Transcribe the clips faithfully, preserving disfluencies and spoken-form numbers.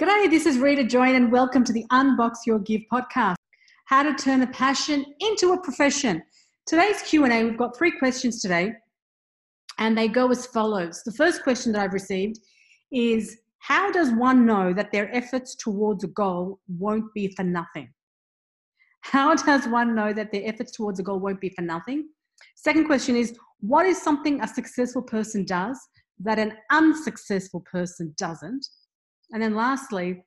G'day, this is Rita Joyne and welcome to the Unbox Your Gift podcast, how to turn a passion into a profession. Today's Q and A, we've got three questions today and they go as follows. The first question that I've received is, how does one know that their efforts towards a goal won't be for nothing? How does one know that their efforts towards a goal won't be for nothing? Second question is, what is something a successful person does that an unsuccessful person doesn't? And then lastly,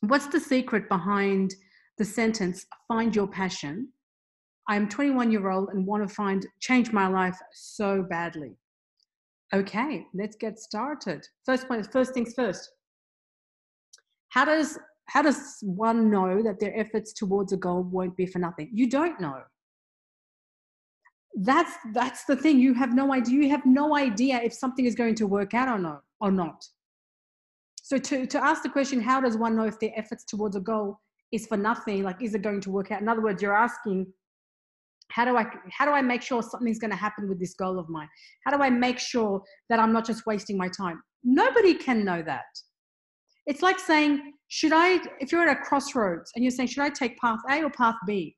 what's the secret behind the sentence, find your passion? I'm twenty-one year old and want to find, change my life so badly. Okay, let's get started. First point, first things first. How does, how does one know that their efforts towards a goal won't be for nothing? You don't know. That's, that's the thing. You have no idea. You have no idea if something is going to work out or not, or not. So to, to ask the question, how does one know if their efforts towards a goal is for nothing? Like, is it going to work out? In other words, you're asking, how do I, how do I make sure something's going to happen with this goal of mine? How do I make sure that I'm not just wasting my time? Nobody can know that. It's like saying, should I, if you're at a crossroads and you're saying, should I take path A or path B?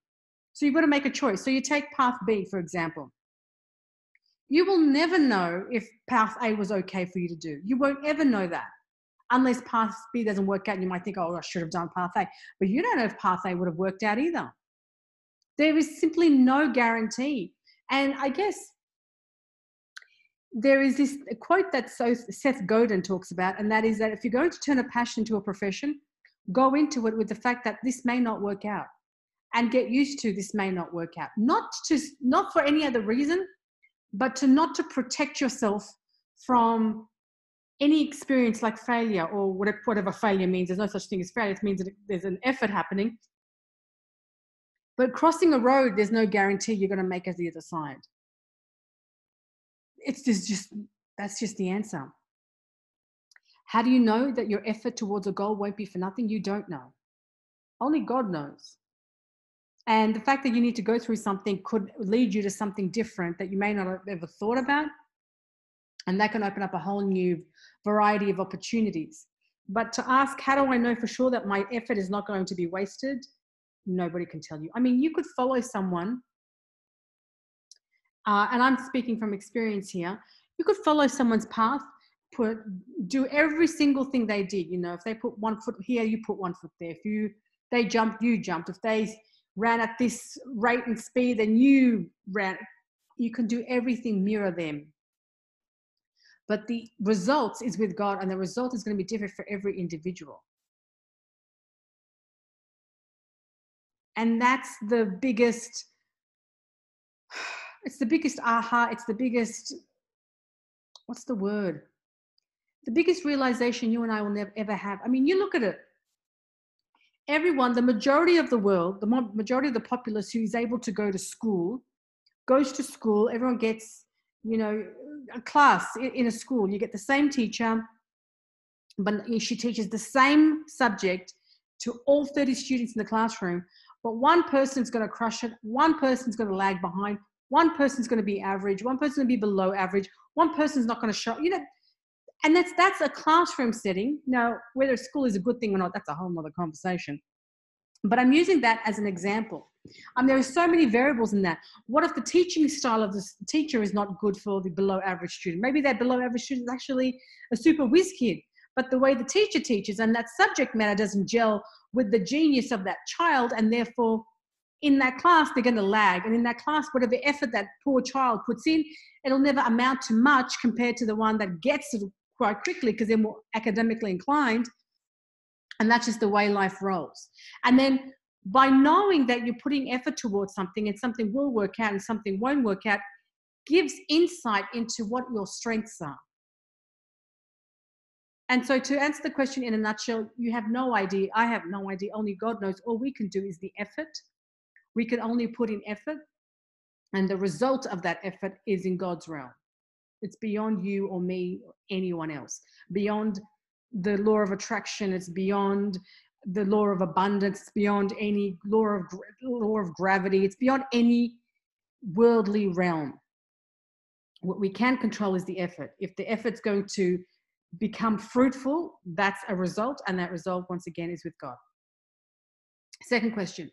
So you've got to make a choice. So you take path B, for example. You will never know if path A was okay for you to do. You won't ever know that. Unless path B doesn't work out, and you might think, oh, I should have done path A. But you don't know if path A would have worked out either. There is simply no guarantee. And I guess there is this quote that Seth Godin talks about, and that is that if you're going to turn a passion into a profession, go into it with the fact that this may not work out and get used to this may not work out. Not, to, not for any other reason, but to not to protect yourself from any experience like failure or whatever failure means. There's no such thing as failure. It means that there's an effort happening. But crossing a road, there's no guarantee you're going to make it to the other side. It's just, just, that's just the answer. How do you know that your effort towards a goal won't be for nothing? You don't know. Only God knows. And the fact that you need to go through something could lead you to something different that you may not have ever thought about. And that can open up a whole new variety of opportunities. But to ask, how do I know for sure that my effort is not going to be wasted? Nobody can tell you. I mean, you could follow someone, uh, and I'm speaking from experience here, you could follow someone's path, put, do every single thing they did. You know, if they put one foot here, you put one foot there. If you, they jumped, you jumped. If they ran at this rate and speed, then you ran. You can do everything, mirror them. But the results is with God, and the result is going to be different for every individual. And that's the biggest, it's the biggest aha, it's the biggest, what's the word? The biggest realization you and I will never ever have. I mean, you look at it. Everyone, the majority of the world, the majority of the populace who is able to go to school, goes to school, everyone gets, you know, a class in a school, you get the same teacher, but she teaches the same subject to all thirty students in the classroom, but one person's going to crush it, one person's going to lag behind, one person's going to be average, one person's going to be below average, one person's not going to show, you know, and that's, that's a classroom setting. Now, whether school is a good thing or not, that's a whole nother conversation. But I'm using that as an example. Um, there are so many variables in that. What if the teaching style of the teacher is not good for the below average student? Maybe that below average student is actually a super whiz kid, but the way the teacher teaches and that subject matter doesn't gel with the genius of that child, and therefore in that class, they're going to lag. And in that class, whatever effort that poor child puts in, it'll never amount to much compared to the one that gets it quite quickly because they're more academically inclined. And that's just the way life rolls. And then by knowing that you're putting effort towards something and something will work out and something won't work out, gives insight into what your strengths are. And so to answer the question in a nutshell, you have no idea. I have no idea. Only God knows. All we can do is the effort. We can only put in effort. And the result of that effort is in God's realm. It's beyond you or me or anyone else. Beyond the law of attraction, it's beyond the law of abundance, it's beyond any law of law of gravity, it's beyond any worldly realm. What we can control is the effort. If the effort's going to become fruitful, that's a result, and that result, once again, is with God. Second question,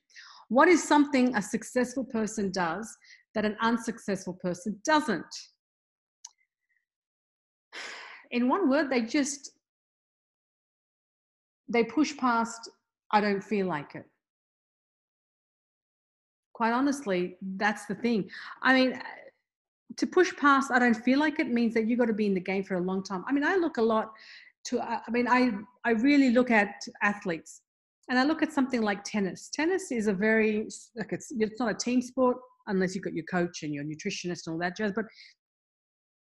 what is something a successful person does that an unsuccessful person doesn't? In one word, they just, they push past, I don't feel like it. Quite honestly, that's the thing. I mean, to push past, I don't feel like it means that you've got to be in the game for a long time. I mean, I look a lot to, I mean, I, I really look at athletes, and I look at something like tennis. Tennis is a very, like it's, it's not a team sport unless you've got your coach and your nutritionist and all that jazz, but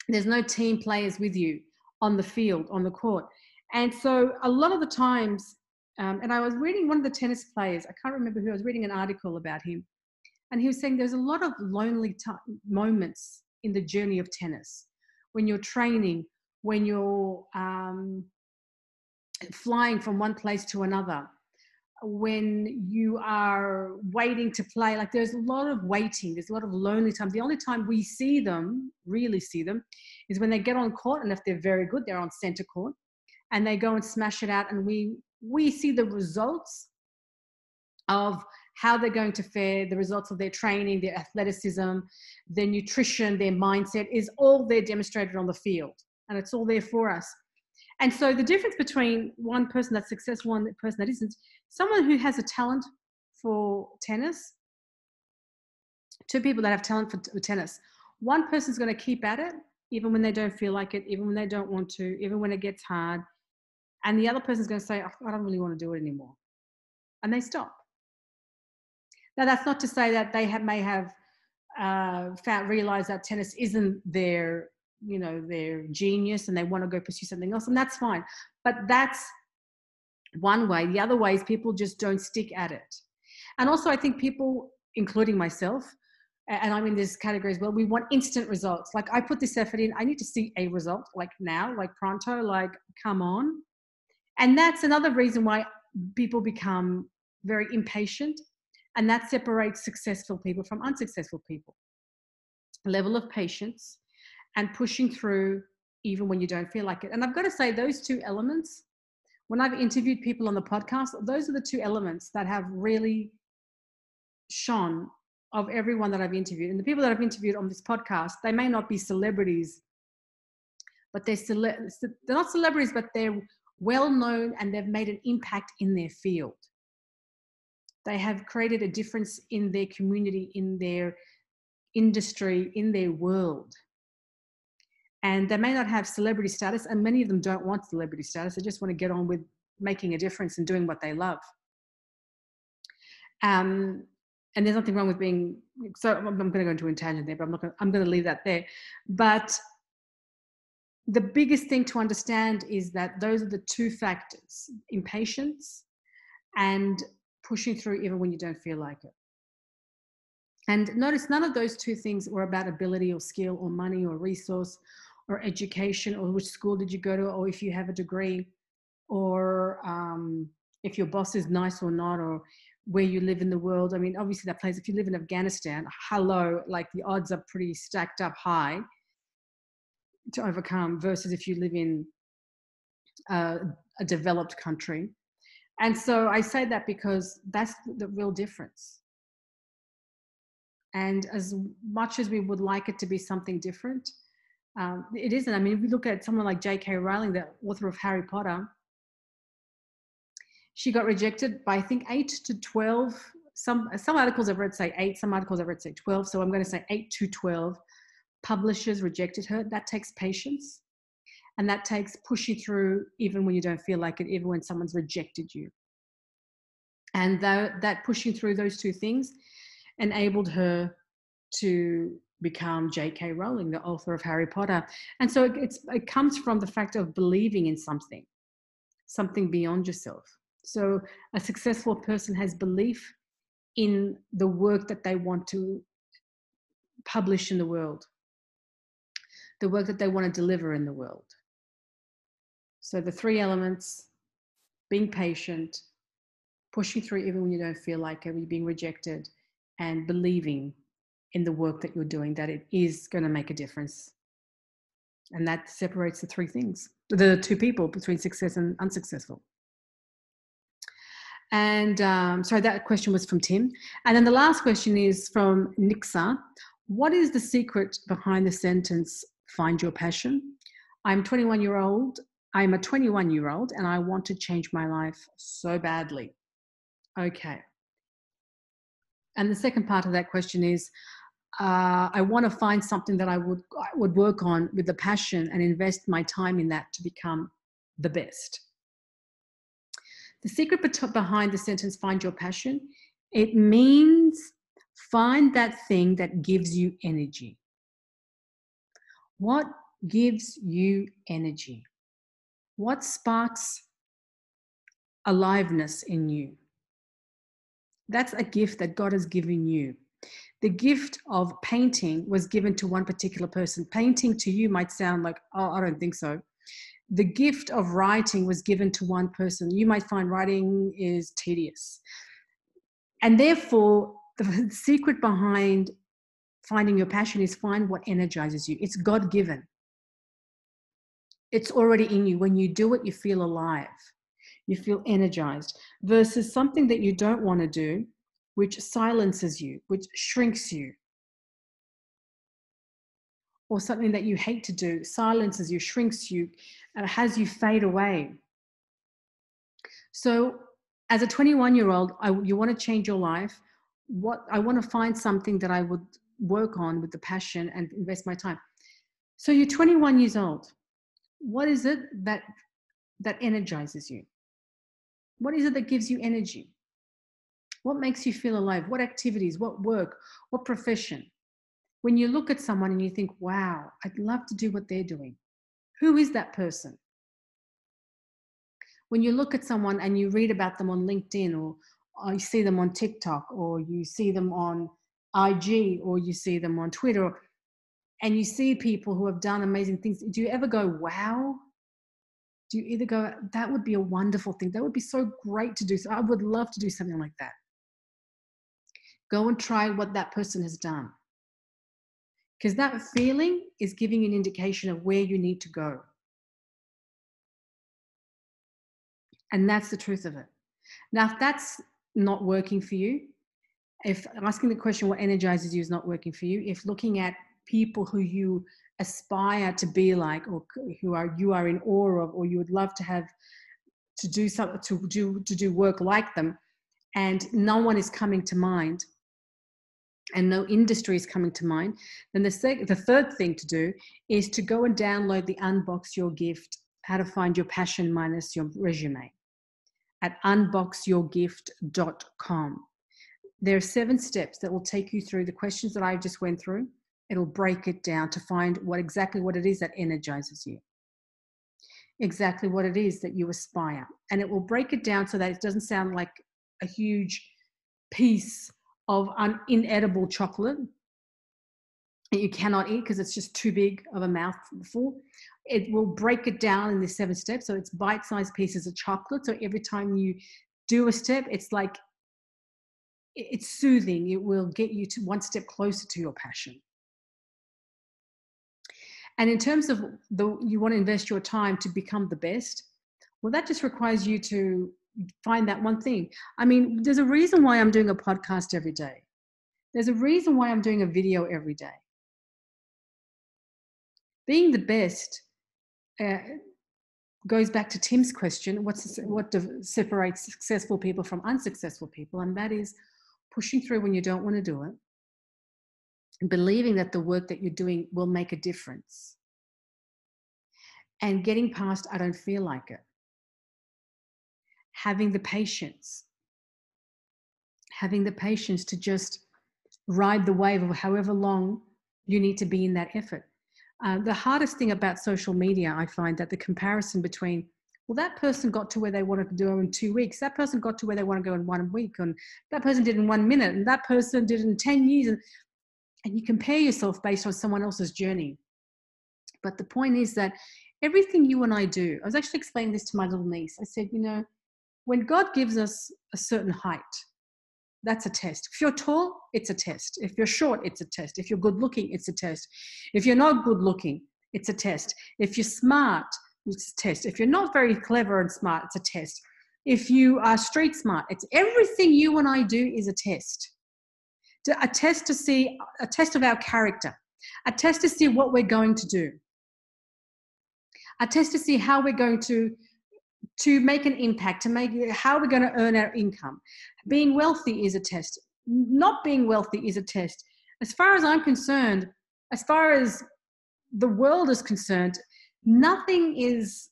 there's no team players with you on the field, on the court. And so a lot of the times, um, and I was reading one of the tennis players, I can't remember who, I was reading an article about him, and he was saying there's a lot of lonely t- moments in the journey of tennis, when you're training, when you're um, flying from one place to another, when you are waiting to play, like there's a lot of waiting, there's a lot of lonely time. The only time we see them, really see them, is when they get on court, and if they're very good, they're on center court, and they go and smash it out, and we, we see the results of how they're going to fare, the results of their training, their athleticism, their nutrition, their mindset is all there demonstrated on the field, and it's all there for us. And so the difference between one person that's successful and the person that isn't, someone who has a talent for tennis, two people that have talent for tennis, one person's going to keep at it, even when they don't feel like it, even when they don't want to, even when it gets hard, and the other person's going to say, oh, I don't really want to do it anymore, and they stop. Now, that's not to say that they have, may have uh, found, realized that tennis isn't their, you know, their genius, and they want to go pursue something else, and that's fine. But that's one way. The other way is people just don't stick at it. And also, I think people, including myself, and I'm in this category as well, we want instant results. Like, I put this effort in, I need to see a result, like now, like pronto, like come on. And that's another reason why people become very impatient. And that separates successful people from unsuccessful people. A level of patience and pushing through even when you don't feel like it. And I've got to say, those two elements, when I've interviewed people on the podcast, those are the two elements that have really shone of everyone that I've interviewed. And the people that I've interviewed on this podcast, they may not be celebrities, but they're, cele- they're not celebrities, but they're well-known and they've made an impact in their field. They have created a difference in their community, in their industry, in their world. And they may not have celebrity status, and many of them don't want celebrity status. They just want to get on with making a difference and doing what they love. Um, and there's nothing wrong with being, so I'm going to go into a tangent there, but I'm not going to, I'm going to leave that there. But the biggest thing to understand is that those are the two factors, impatience and pushing through even when you don't feel like it. And notice none of those two things were about ability or skill or money or resource or education or which school did you go to or if you have a degree or um, if your boss is nice or not or where you live in the world. I mean, obviously that plays, if you live in Afghanistan, hello, like the odds are pretty stacked up high to overcome versus if you live in uh, a developed country. And so I say that because that's the real difference. And as much as we would like it to be something different, um, it isn't. I mean, if we look at someone like J K Rowling, the author of Harry Potter, she got rejected by, I think, eight to twelve. Some, some articles I've read say eight, some articles I've read say twelve. So I'm going to say eight to twelve publishers rejected her. That takes patience. And that takes pushing through even when you don't feel like it, even when someone's rejected you. And that, that pushing through those two things enabled her to become J K Rowling, the author of Harry Potter. And so it, it's, it comes from the fact of believing in something, something beyond yourself. So a successful person has belief in the work that they want to publish in the world, the work that they want to deliver in the world. So the three elements, being patient, pushing through even when you don't feel like it, when you're being rejected, and believing in the work that you're doing, that it is going to make a difference And that separates the three things, the two people between success and unsuccessful. And um, sorry, that question was from Tim. And then the last question is from Nixa. What is the secret behind the sentence, find your passion? I'm twenty-one year old. I'm a twenty-one year old and I want to change my life so badly. Okay. And the second part of that question is, uh, I want to find something that I would, I would work on with a passion and invest my time in that to become the best. The secret behind the sentence, find your passion, it means find that thing that gives you energy. What gives you energy? What sparks aliveness in you? That's a gift that God has given you. The gift of painting was given to one particular person. Painting to you might sound like, oh, I don't think so. The gift of writing was given to one person. You might find writing is tedious. And therefore, the secret behind finding your passion is find what energizes you. It's God-given. It's already in you. When you do it, you feel alive. You feel energized versus something that you don't want to do, which silences you, which shrinks you. Or something that you hate to do, silences you, shrinks you, and has you fade away. So as a twenty-one-year-old, I, you want to change your life. What I want to find something that I would work on with the passion and invest my time. So you're twenty-one years old. What is it that, that energizes you? What is it that gives you energy? What makes you feel alive? What activities, what work, what profession? When you look at someone and you think, wow, I'd love to do what they're doing. Who is that person? When you look at someone and you read about them on LinkedIn, or, or you see them on TikTok, or you see them on I G, or you see them on Twitter, or, and you see people who have done amazing things, do you ever go, wow? Do you either go, that would be a wonderful thing. That would be so great to do. So I would love to do something like that. Go and try what that person has done. Because that feeling is giving an indication of where you need to go. And that's the truth of it. Now, if that's not working for you, if asking the question what energizes you is not working for you, if looking at people who you aspire to be like, or who are you are in awe of, or you would love to have to do something to do to do work like them, and no one is coming to mind, and no industry is coming to mind, then the, sec the third thing to do is to go and download the Unbox Your Gift, How to Find Your Passion Minus Your Resume, at unbox your gift dot com. There are seven steps that will take you through the questions that I just went through. It'll break it down to find what exactly what it is that energizes you, exactly what it is that you aspire. And it will break it down so that it doesn't sound like a huge piece of an inedible chocolate that you cannot eat because it's just too big of a mouthful. It will break it down in the seven steps. So it's bite-sized pieces of chocolate. So every time you do a step, it's like, it's soothing. It will get you to one step closer to your passion. And in terms of the, you want to invest your time to become the best, well, that just requires you to find that one thing. I mean, there's a reason why I'm doing a podcast every day. There's a reason why I'm doing a video every day. Being the best uh, goes back to Tim's question, what's, what separates successful people from unsuccessful people? And that is pushing through when you don't want to do it, and believing that the work that you're doing will make a difference, and getting past, I don't feel like it. Having the patience, having the patience to just ride the wave of however long you need to be in that effort. Uh, the hardest thing about social media, I find that the comparison between, well, that person got to where they wanted to do in two weeks, that person got to where they want to go in one week, and that person did in one minute, and that person did in ten years, and, and you compare yourself based on someone else's journey. But the point is that everything you and I do, I was actually explaining this to my little niece. I said, you know, when God gives us a certain height, that's a test. If you're tall, it's a test. If you're short, it's a test. If you're good looking, it's a test. If you're not good looking, it's a test. If you're smart, it's a test. If you're not very clever and smart, it's a test. If you are street smart, it's everything you and I do is a test. A test to see, a test of our character, a test to see what we're going to do, a test to see how we're going to, to make an impact, to make, how we're going to earn our income. Being wealthy is a test. Not being wealthy is a test. As far as I'm concerned, as far as the world is concerned, nothing is,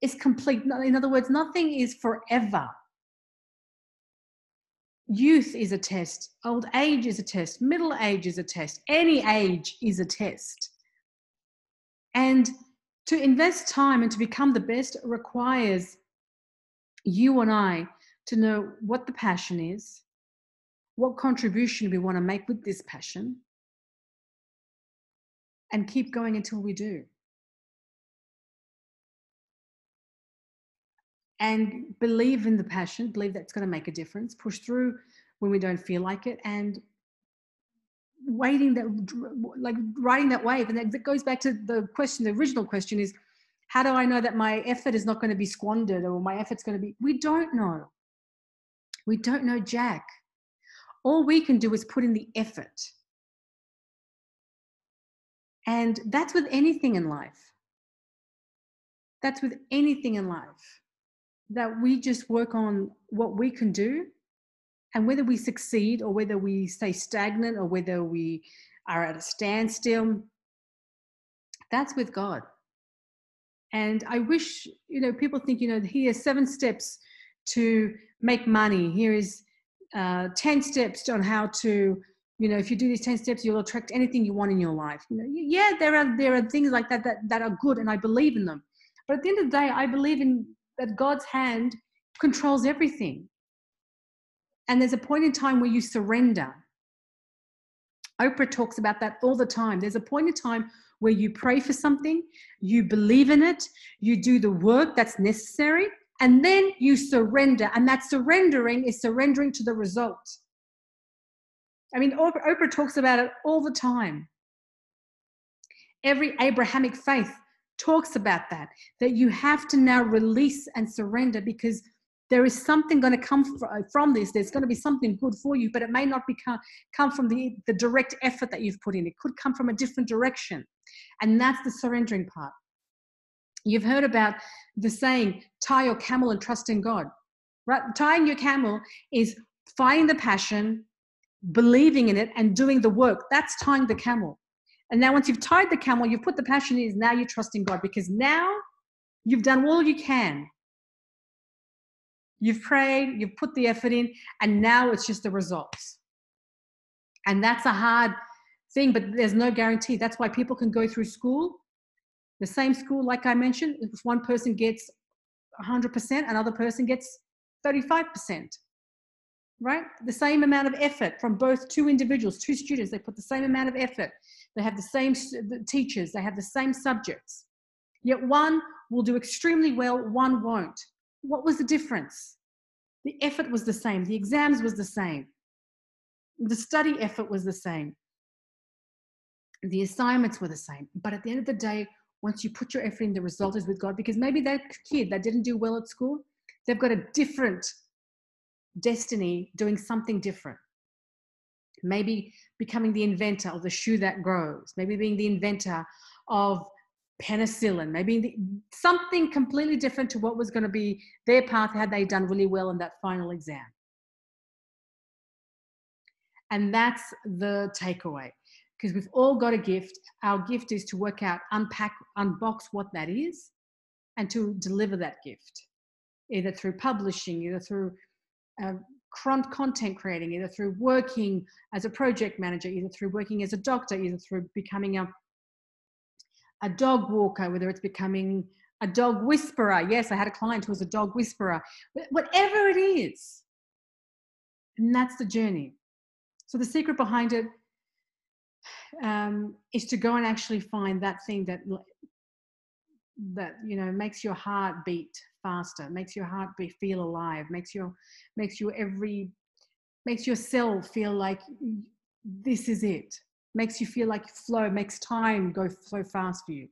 is complete. In other words, nothing is forever. Youth is a test. Old age is a test. Middle age is a test. Any age is a test. And to invest time and to become the best requires you and I to know what the passion is, what contribution we want to make with this passion, and keep going until we do. And believe in the passion, believe that's going to make a difference, push through when we don't feel like it, and waiting that, like riding that wave. And that goes back to the question, the original question is, how do I know that my effort is not going to be squandered, or my effort's going to be, we don't know. We don't know jack. All we can do is put in the effort. And that's with anything in life. That's with anything in life. That we just work on what we can do, and whether we succeed or whether we stay stagnant or whether we are at a standstill, that's with God. And I wish, you know, people think, you know, here are seven steps to make money. Here is uh, ten steps on how to, you know, if you do these ten steps, you'll attract anything you want in your life. You know, yeah, there are, there are things like that, that that are good, and I believe in them. But at the end of the day, I believe in that God's hand controls everything. And there's a point in time where you surrender. Oprah talks about that all the time. There's a point in time where you pray for something, you believe in it, you do the work that's necessary, and then you surrender. And that surrendering is surrendering to the result. I mean, Oprah talks about it all the time. Every Abrahamic faith talks about that, that you have to now release and surrender, because there is something going to come from this. There's going to be something good for you, but it may not become, come from the, the direct effort that you've put in. It could come from a different direction. And that's the surrendering part. You've heard about the saying, tie your camel and trust in God. Right? Tying your camel is finding the passion, believing in it, and doing the work. That's tying the camel. And now once you've tied the camel, you've put the passion in, now you're trusting God, because now you've done all you can. You've prayed, you've put the effort in, and now it's just the results. And that's a hard thing, but there's no guarantee. That's why people can go through school, the same school, like I mentioned. If one person gets one hundred percent, another person gets thirty-five percent, right? The same amount of effort from both two individuals, two students, they put the same amount of effort. They have the same teachers, they have the same subjects. Yet one will do extremely well, one won't. What was the difference? The effort was the same. The exams was the same. The study effort was the same. The assignments were the same. But at the end of the day, once you put your effort in, the result is with God, because maybe that kid that didn't do well at school, they've got a different destiny doing something different. Maybe becoming the inventor of the shoe that grows, maybe being the inventor of penicillin, maybe the, something completely different to what was going to be their path had they done really well in that final exam. And that's the takeaway, because we've all got a gift. Our gift is to work out, unpack, unbox what that is, and to deliver that gift, either through publishing, either through uh, content creating, either through working as a project manager, either through working as a doctor, either through becoming a, a dog walker, whether it's becoming a dog whisperer. Yes, I had a client who was a dog whisperer. Whatever it is, and that's the journey. So the secret behind it um, is to go and actually find that thing that, that you know, makes your heart beat faster, makes your heart be, feel alive, makes your makes your every makes your cell feel like this is it. makes you feel like you flow, makes time go so fast for you.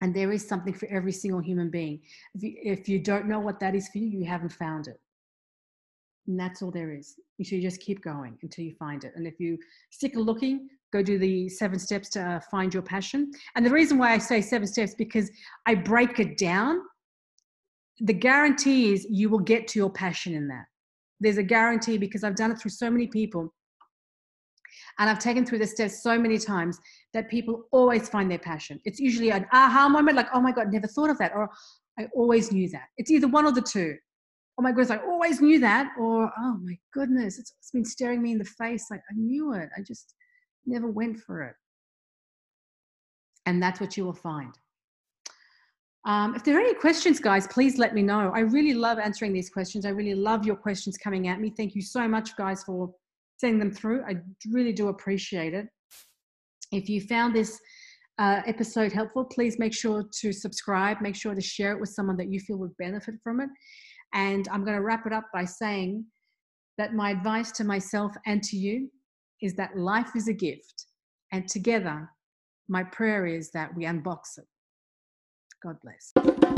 And there is something for every single human being. If you, if you don't know what that is for you, you haven't found it. And that's all there is. You should just keep going until you find it. And if you stick looking, go do the seven steps to uh, find your passion. And the reason why I say seven steps, because I break it down. The guarantee is you will get to your passion in that. There's a guarantee, because I've done it through so many people. And I've taken through the steps so many times that people always find their passion. It's usually an aha moment, like, oh my God, never thought of that. Or I always knew that. It's either one or the two. Oh my goodness, I always knew that. Or, oh my goodness, it's, it's been staring me in the face. Like, I knew it. I just never went for it. And that's what you will find. Um, if there are any questions, guys, please let me know. I really love answering these questions. I really love your questions coming at me. Thank you so much, guys, for sending them through. I really do appreciate it. If you found this uh, episode helpful, please make sure to subscribe. Make sure to share it with someone that you feel would benefit from it. And I'm going to wrap it up by saying that my advice to myself and to you is that life is a gift. And together, my prayer is that we unbox it. God bless.